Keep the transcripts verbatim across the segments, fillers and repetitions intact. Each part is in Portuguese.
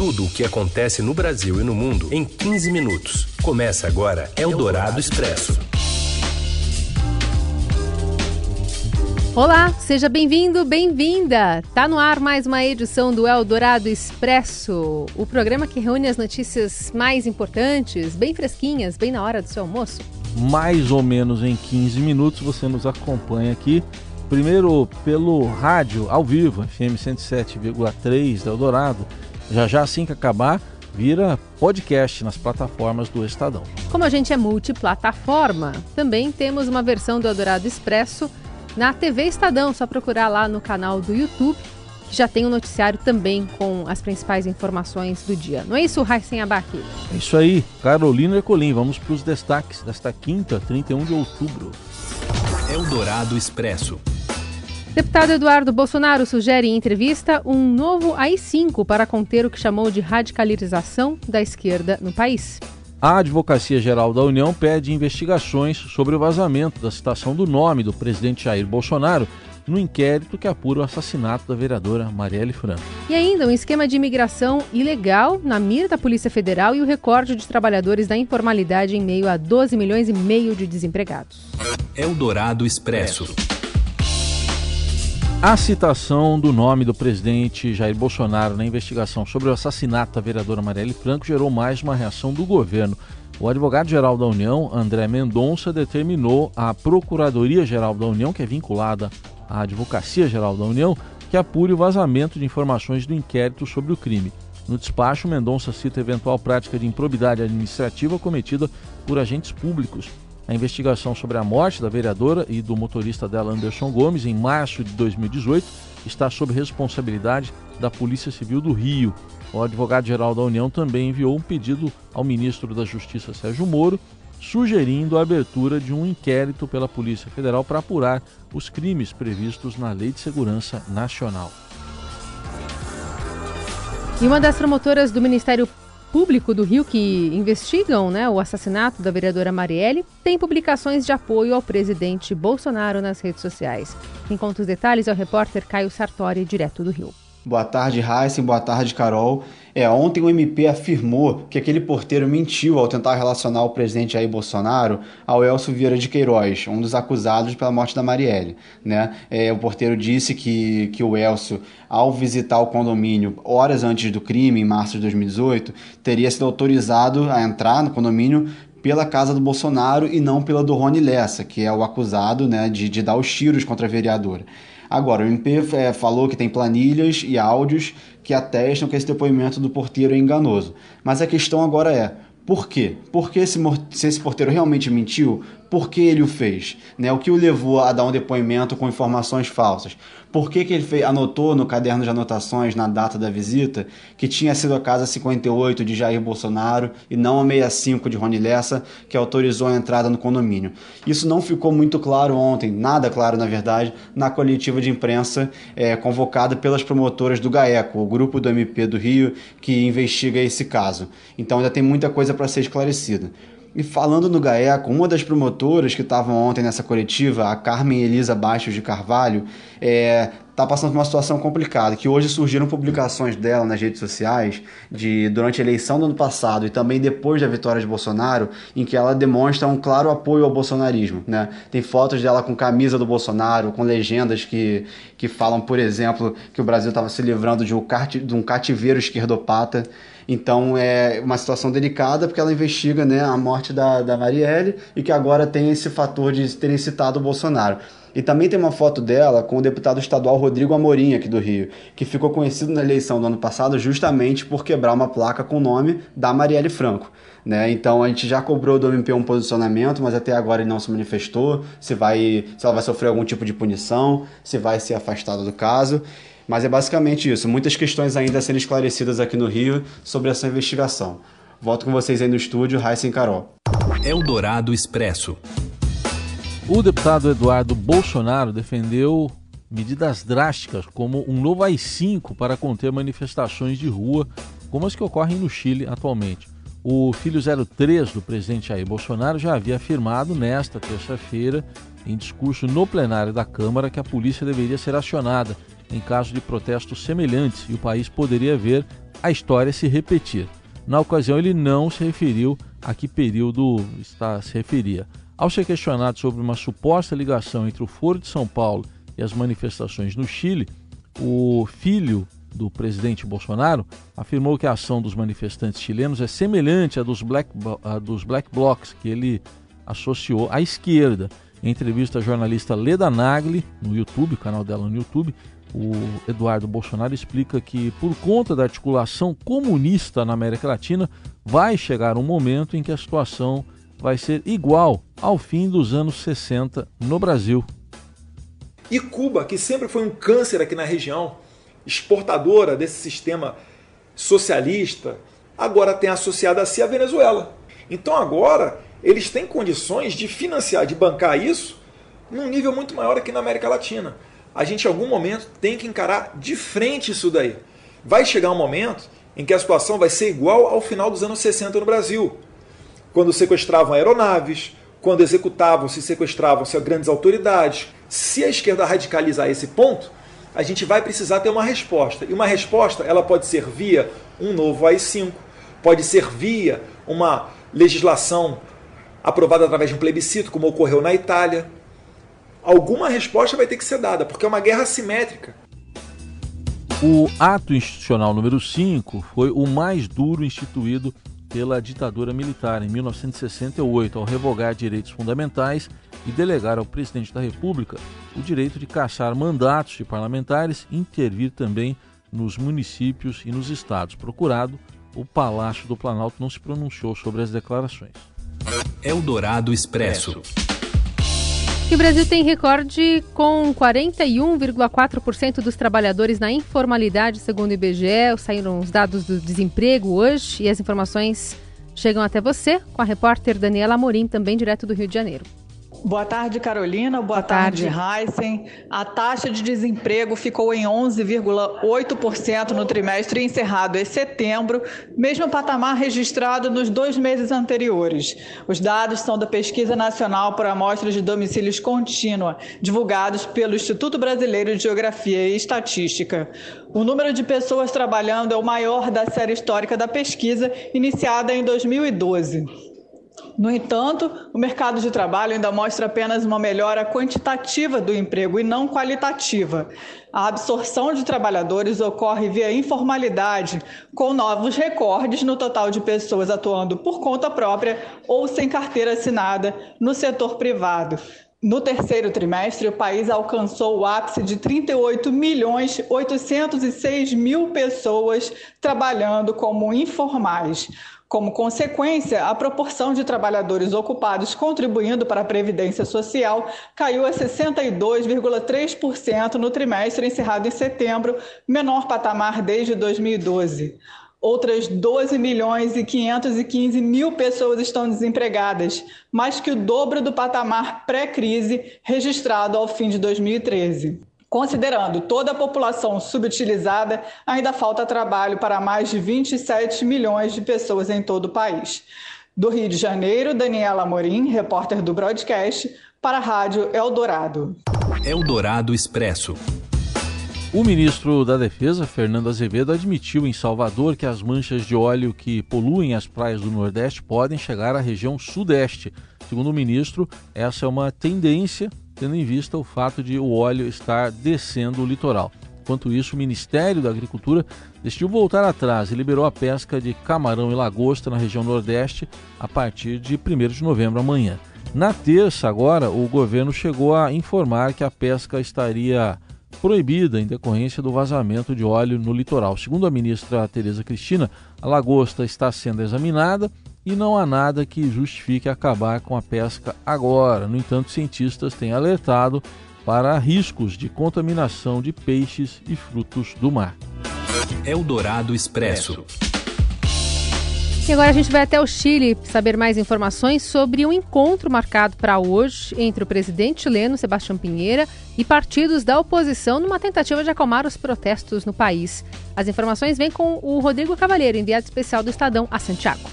tudo o que acontece no Brasil e no mundo em quinze minutos. Começa agora Eldorado Expresso. Olá, seja bem-vindo, bem-vinda! Tá no ar mais uma edição do Eldorado Expresso, o programa que reúne as notícias mais importantes, bem fresquinhas, bem na hora do seu almoço. Mais ou menos em quinze minutos você nos acompanha aqui, primeiro pelo rádio, ao vivo, F M cento e sete vírgula três da Eldorado. Já já, assim que acabar, vira podcast nas plataformas do Estadão. Como a gente é multiplataforma, também temos uma versão do Eldorado Expresso na T V Estadão, só procurar lá no canal do YouTube, que já tem um noticiário também com as principais informações do dia. Não é isso, Rai Senab? É isso aí, Carolina Ecolim. Vamos para os destaques desta quinta, trinta e um de outubro. Eldorado Expresso. Deputado Eduardo Bolsonaro sugere em entrevista um novo A I cinco para conter o que chamou de radicalização da esquerda no país. A Advocacia-Geral da União pede investigações sobre o vazamento da citação do nome do presidente Jair Bolsonaro no inquérito que apura o assassinato da vereadora Marielle Franco. E ainda um esquema de imigração ilegal na mira da Polícia Federal e o recorde de trabalhadores da informalidade em meio a doze milhões e meio de desempregados. Eldorado Expresso. A citação do nome do presidente Jair Bolsonaro na investigação sobre o assassinato da vereadora Marielle Franco gerou mais uma reação do governo. O advogado-geral da União, André Mendonça, determinou à Procuradoria-Geral da União, que é vinculada à Advocacia-Geral da União, que apure o vazamento de informações do inquérito sobre o crime. No despacho, Mendonça cita eventual prática de improbidade administrativa cometida por agentes públicos. A investigação sobre a morte da vereadora e do motorista dela, Anderson Gomes, em março de dois mil e dezoito, está sob responsabilidade da Polícia Civil do Rio. O advogado-geral da União também enviou um pedido ao ministro da Justiça, Sérgio Moro, sugerindo a abertura de um inquérito pela Polícia Federal para apurar os crimes previstos na Lei de Segurança Nacional. E uma das promotoras do Ministério Público Público do Rio que investigam, né, o assassinato da vereadora Marielle, tem publicações de apoio ao presidente Bolsonaro nas redes sociais. Quem conta os detalhes é o repórter Caio Sartori, direto do Rio. Boa tarde, Raíssa. Boa tarde, Carol. É, ontem o M P afirmou que aquele porteiro mentiu ao tentar relacionar o presidente Jair Bolsonaro ao Elcio Vieira de Queiroz, um dos acusados pela morte da Marielle, né? É, o porteiro disse que, que o Elcio, ao visitar o condomínio horas antes do crime, em março de dois mil e dezoito, teria sido autorizado a entrar no condomínio pela casa do Bolsonaro e não pela do Rony Lessa, que é o acusado, né, de, de dar os tiros contra a vereadora. Agora, o M P é, falou que tem planilhas e áudios que atestam que esse depoimento do porteiro é enganoso. Mas a questão agora é, por quê? Por que esse, se esse porteiro realmente mentiu, por que ele o fez? Né? O que o levou a dar um depoimento com informações falsas? Por que, que ele fez, anotou no caderno de anotações, na data da visita, que tinha sido a casa cinquenta e oito de Jair Bolsonaro e não a sessenta e cinco de Rony Lessa, que autorizou a entrada no condomínio? Isso não ficou muito claro ontem, nada claro, na verdade, na coletiva de imprensa é, convocada pelas promotoras do GAECO, o grupo do M P do Rio, que investiga esse caso. Então ainda tem muita coisa para ser esclarecida. E falando no GAECO, uma das promotoras que estavam ontem nessa coletiva, a Carmen Elisa Bastos de Carvalho, é... está passando por uma situação complicada, que hoje surgiram publicações dela nas redes sociais de, durante a eleição do ano passado e também depois da vitória de Bolsonaro, em que ela demonstra um claro apoio ao bolsonarismo, né? Tem fotos dela com camisa do Bolsonaro, com legendas que, que falam, por exemplo, que o Brasil estava se livrando de um, de um cativeiro esquerdopata. Então é uma situação delicada, porque ela investiga, né, a morte da, da Marielle e que agora tem esse fator de terem citado o Bolsonaro. E também tem uma foto dela com o deputado estadual Rodrigo Amorim, aqui do Rio, que ficou conhecido na eleição do ano passado justamente por quebrar uma placa com o nome da Marielle Franco, né? Então a gente já cobrou do M P um posicionamento, mas até agora ele não se manifestou, se, vai, se ela vai sofrer algum tipo de punição, se vai ser afastada do caso. Mas é basicamente isso, muitas questões ainda a serem esclarecidas aqui no Rio sobre essa investigação. Volto com vocês aí no estúdio, Raíssa e Carol. Eldorado Expresso. O deputado Eduardo Bolsonaro defendeu medidas drásticas como um novo A I cinco para conter manifestações de rua, como as que ocorrem no Chile atualmente. O filho zero três do presidente Jair Bolsonaro já havia afirmado nesta terça-feira, em discurso no plenário da Câmara, que a polícia deveria ser acionada em caso de protestos semelhantes e o país poderia ver a história se repetir. Na ocasião, ele não se referiu a que período está, se referia. Ao ser questionado sobre uma suposta ligação entre o Foro de São Paulo e as manifestações no Chile, o filho do presidente Bolsonaro afirmou que a ação dos manifestantes chilenos é semelhante à dos black, à dos black blocs, que ele associou à esquerda. Em entrevista à jornalista Leda Nagli, no YouTube, canal dela no YouTube, o Eduardo Bolsonaro explica que, por conta da articulação comunista na América Latina, vai chegar um momento em que a situação vai ser igual ao fim dos anos sessenta no Brasil. E Cuba, que sempre foi um câncer aqui na região, exportadora desse sistema socialista, agora tem associado a si a Venezuela. Então agora eles têm condições de financiar, de bancar isso num nível muito maior aqui na América Latina. A gente em algum momento tem que encarar de frente isso daí. Vai chegar um momento em que a situação vai ser igual ao final dos anos sessenta no Brasil, quando sequestravam aeronaves, quando executavam, se sequestravam se grandes autoridades. Se a esquerda radicalizar esse ponto, a gente vai precisar ter uma resposta. E uma resposta, ela pode ser via um novo A I cinco, pode ser via uma legislação aprovada através de um plebiscito, como ocorreu na Itália. Alguma resposta vai ter que ser dada, porque é uma guerra assimétrica. O ato institucional número cinco foi o mais duro instituído pela ditadura militar em mil novecentos e sessenta e oito, ao revogar direitos fundamentais e delegar ao presidente da República o direito de cassar mandatos de parlamentares e intervir também nos municípios e nos estados. Procurado, o Palácio do Planalto não se pronunciou sobre as declarações. Eldorado Expresso. E o Brasil tem recorde com quarenta e um vírgula quatro por cento dos trabalhadores na informalidade, segundo o I B G E. Saíram os dados do desemprego hoje e as informações chegam até você com a repórter Daniela Amorim, também direto do Rio de Janeiro. Boa tarde, Carolina. Boa, Boa tarde, Raíssa. A taxa de desemprego ficou em onze vírgula oito por cento no trimestre encerrado em setembro, mesmo patamar registrado nos dois meses anteriores. Os dados são da Pesquisa Nacional por Amostra de Domicílios Contínua, divulgados pelo Instituto Brasileiro de Geografia e Estatística. O número de pessoas trabalhando é o maior da série histórica da pesquisa, iniciada em dois mil e doze. No entanto, o mercado de trabalho ainda mostra apenas uma melhora quantitativa do emprego e não qualitativa. A absorção de trabalhadores ocorre via informalidade, com novos recordes no total de pessoas atuando por conta própria ou sem carteira assinada no setor privado. No terceiro trimestre, o país alcançou o ápice de trinta e oito milhões oitocentos e seis mil pessoas trabalhando como informais. Como consequência, a proporção de trabalhadores ocupados contribuindo para a Previdência Social caiu a sessenta e dois vírgula três por cento no trimestre encerrado em setembro, menor patamar desde dois mil e doze. Outras doze milhões e quinhentos e quinze mil pessoas estão desempregadas, mais que o dobro do patamar pré-crise registrado ao fim de dois mil e treze. Considerando toda a população subutilizada, ainda falta trabalho para mais de vinte e sete milhões de pessoas em todo o país. Do Rio de Janeiro, Daniela Amorim, repórter do Broadcast, para a Rádio Eldorado. Eldorado Expresso. O ministro da Defesa, Fernando Azevedo, admitiu em Salvador que as manchas de óleo que poluem as praias do Nordeste podem chegar à região Sudeste. Segundo o ministro, essa é uma tendência, tendo em vista o fato de o óleo estar descendo o litoral. Enquanto isso, o Ministério da Agricultura decidiu voltar atrás e liberou a pesca de camarão e lagosta na região Nordeste a partir de primeiro de novembro, amanhã. Na terça, agora, o governo chegou a informar que a pesca estaria proibida em decorrência do vazamento de óleo no litoral. Segundo a ministra Tereza Cristina, a lagosta está sendo examinada e não há nada que justifique acabar com a pesca agora. No entanto, cientistas têm alertado para riscos de contaminação de peixes e frutos do mar. Eldorado Expresso. E agora a gente vai até o Chile saber mais informações sobre um encontro marcado para hoje entre o presidente chileno, Sebastián Piñera, e partidos da oposição numa tentativa de acalmar os protestos no país. As informações vêm com o Rodrigo Cavalheiro, enviado especial do Estadão a Santiago.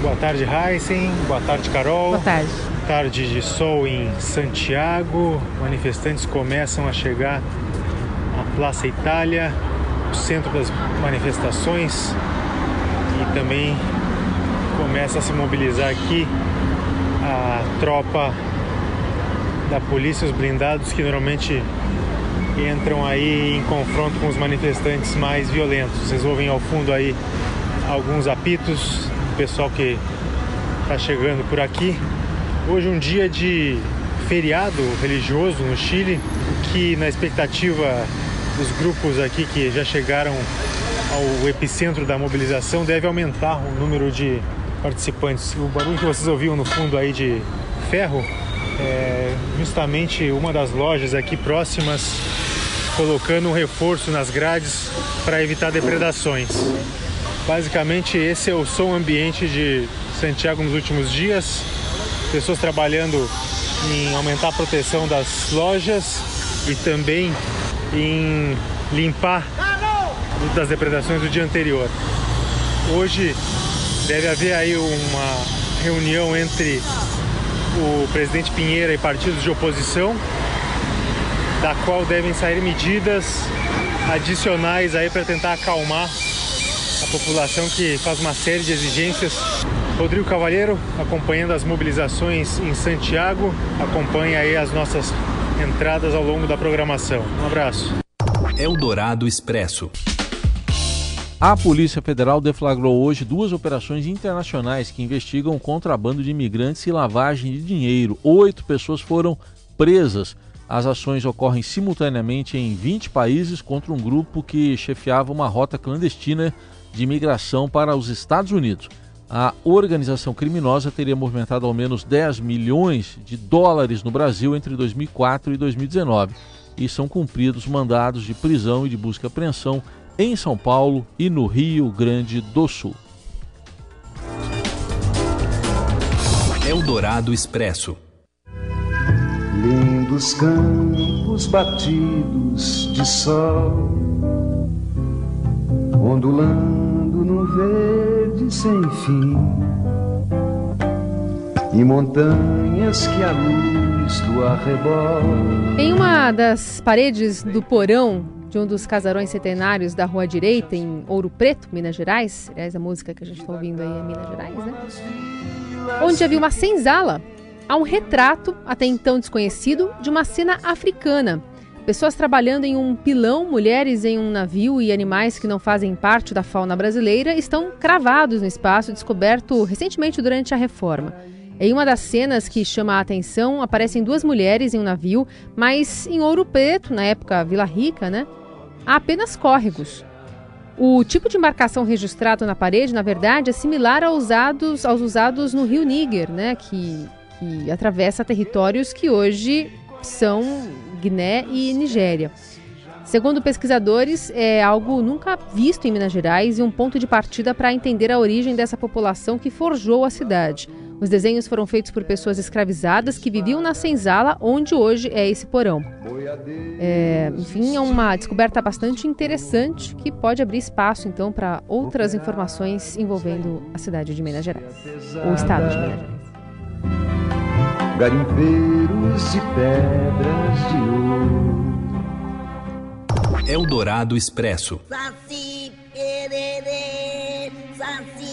Boa tarde, Raíssen. Boa tarde, Carol. Boa tarde. Tarde de sol em Santiago. Manifestantes começam a chegar Praça Itália, o centro das manifestações, e também começa a se mobilizar aqui a tropa da polícia, os blindados, que normalmente entram aí em confronto com os manifestantes mais violentos. Vocês ouvem ao fundo aí alguns apitos do pessoal que está chegando por aqui. Hoje um dia de feriado religioso no Chile, que na expectativa dos grupos aqui que já chegaram ao epicentro da mobilização, deve aumentar o número de participantes. O barulho que vocês ouviram no fundo aí de ferro é justamente uma das lojas aqui próximas colocando um reforço nas grades para evitar depredações. Basicamente esse é o som ambiente de Santiago nos últimos dias, pessoas trabalhando em aumentar a proteção das lojas e também em limpar das depredações do dia anterior. Hoje deve haver aí uma reunião entre o presidente Pinheira e partidos de oposição, da qual devem sair medidas adicionais aí para tentar acalmar a população, que faz uma série de exigências. Rodrigo Cavalheiro acompanhando as mobilizações em Santiago, acompanha aí as nossas entradas ao longo da programação. Um abraço. Eldorado Expresso. A Polícia Federal deflagrou hoje duas operações internacionais que investigam o contrabando de imigrantes e lavagem de dinheiro. Oito pessoas foram presas. As ações ocorrem simultaneamente em vinte países contra um grupo que chefiava uma rota clandestina de imigração para os Estados Unidos. A organização criminosa teria movimentado ao menos dez milhões de dólares no Brasil entre dois mil e quatro e dois mil e dezenove. E são cumpridos mandados de prisão e de busca e apreensão em São Paulo e no Rio Grande do Sul. Eldorado Expresso. Lindos campos batidos de sol, ondulando no verde sem fim, e montanhas que a luz do arrebol. Em uma das paredes do porão de um dos casarões centenários da Rua Direita, em Ouro Preto, Minas Gerais, aliás, a música que a gente está ouvindo aí é Minas Gerais, né? Onde havia uma senzala, há um retrato, até então desconhecido, de uma cena africana. Pessoas trabalhando em um pilão, mulheres em um navio e animais que não fazem parte da fauna brasileira estão cravados no espaço descoberto recentemente durante a reforma. Em uma das cenas que chama a atenção, aparecem duas mulheres em um navio, mas em Ouro Preto, na época Vila Rica, né? Há apenas córregos. O tipo de marcação registrado na parede, na verdade, é similar aos usados, aos usados no Rio Níger, né? que, que atravessa territórios que hoje são Guiné e Nigéria. Segundo pesquisadores, é algo nunca visto em Minas Gerais e um ponto de partida para entender a origem dessa população que forjou a cidade. Os desenhos foram feitos por pessoas escravizadas que viviam na senzala, onde hoje é esse porão. É, enfim, é uma descoberta bastante interessante que pode abrir espaço, então, para outras informações envolvendo a cidade de Minas Gerais, o estado de Minas Gerais. Garimpeiros e pedras de ouro. Eldorado Expresso. Saci, pererê, saci,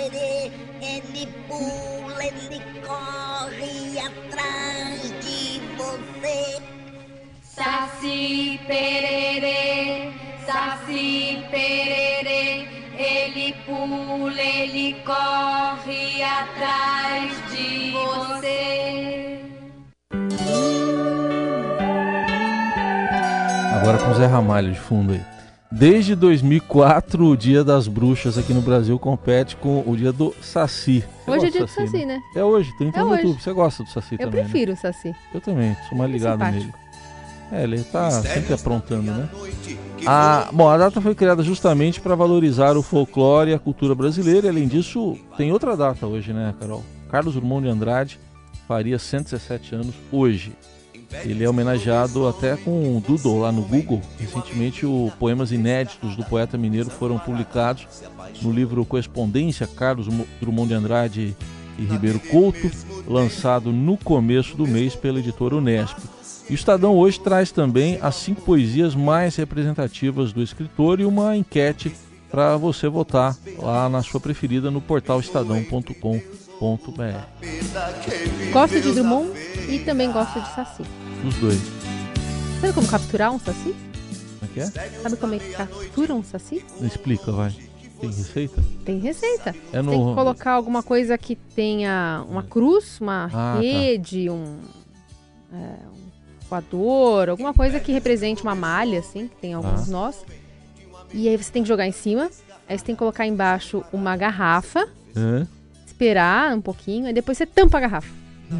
pererê. Ele pula, ele corre atrás de você. Saci, pererê, saci, pererê. Ele pula, ele corre atrás de você. Agora com o Zé Ramalho de fundo aí. Desde dois mil e quatro, o Dia das Bruxas aqui no Brasil compete com o Dia do Saci. Você hoje é dia do Saci, saci né? né? É hoje, tem é no hoje. YouTube. Você gosta do Saci Eu também? Eu prefiro, né? O Saci. Eu também, sou mais ligado é nele. É, ele tá sempre aprontando, né? A, bom, a data foi criada justamente para valorizar o folclore e a cultura brasileira. E, além disso, tem outra data hoje, né, Carol? Carlos Drummond de Andrade faria cento e dezessete anos hoje. Ele é homenageado até com um doodle lá no Google. Recentemente, os poemas inéditos do poeta mineiro foram publicados no livro Correspondência Carlos Drummond de Andrade e Ribeiro Couto, lançado no começo do mês pela editora Unesp. O Estadão hoje traz também as cinco poesias mais representativas do escritor e uma enquete para você votar lá na sua preferida no portal estadão ponto com ponto br. Gosto de Drummond e também gosto de Saci. Os dois. Sabe como capturar um Saci? Como é que é? Sabe como é que captura um Saci? Explica, vai. Tem receita? Tem receita. É no... Tem que colocar alguma coisa que tenha uma cruz, uma ah, rede, tá. um, é, um coador, alguma coisa que represente uma malha, assim, que tem alguns ah. nós. E aí você tem que jogar em cima, aí você tem que colocar embaixo uma garrafa, é. esperar um pouquinho, aí depois você tampa a garrafa.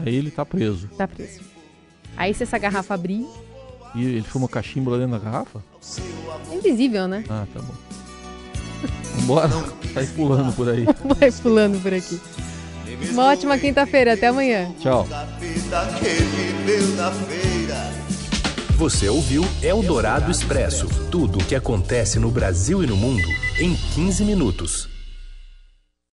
Aí ele tá preso. Tá preso. Aí se essa garrafa abrir... E ele fuma cachimbo lá dentro da garrafa? É invisível, né? Ah, tá bom. Bora, sai pulando por aí. Vai pulando por aqui. Uma ótima quinta-feira, até amanhã. Tchau. Você ouviu Eldorado Expresso, tudo o que acontece no Brasil e no mundo em quinze minutos.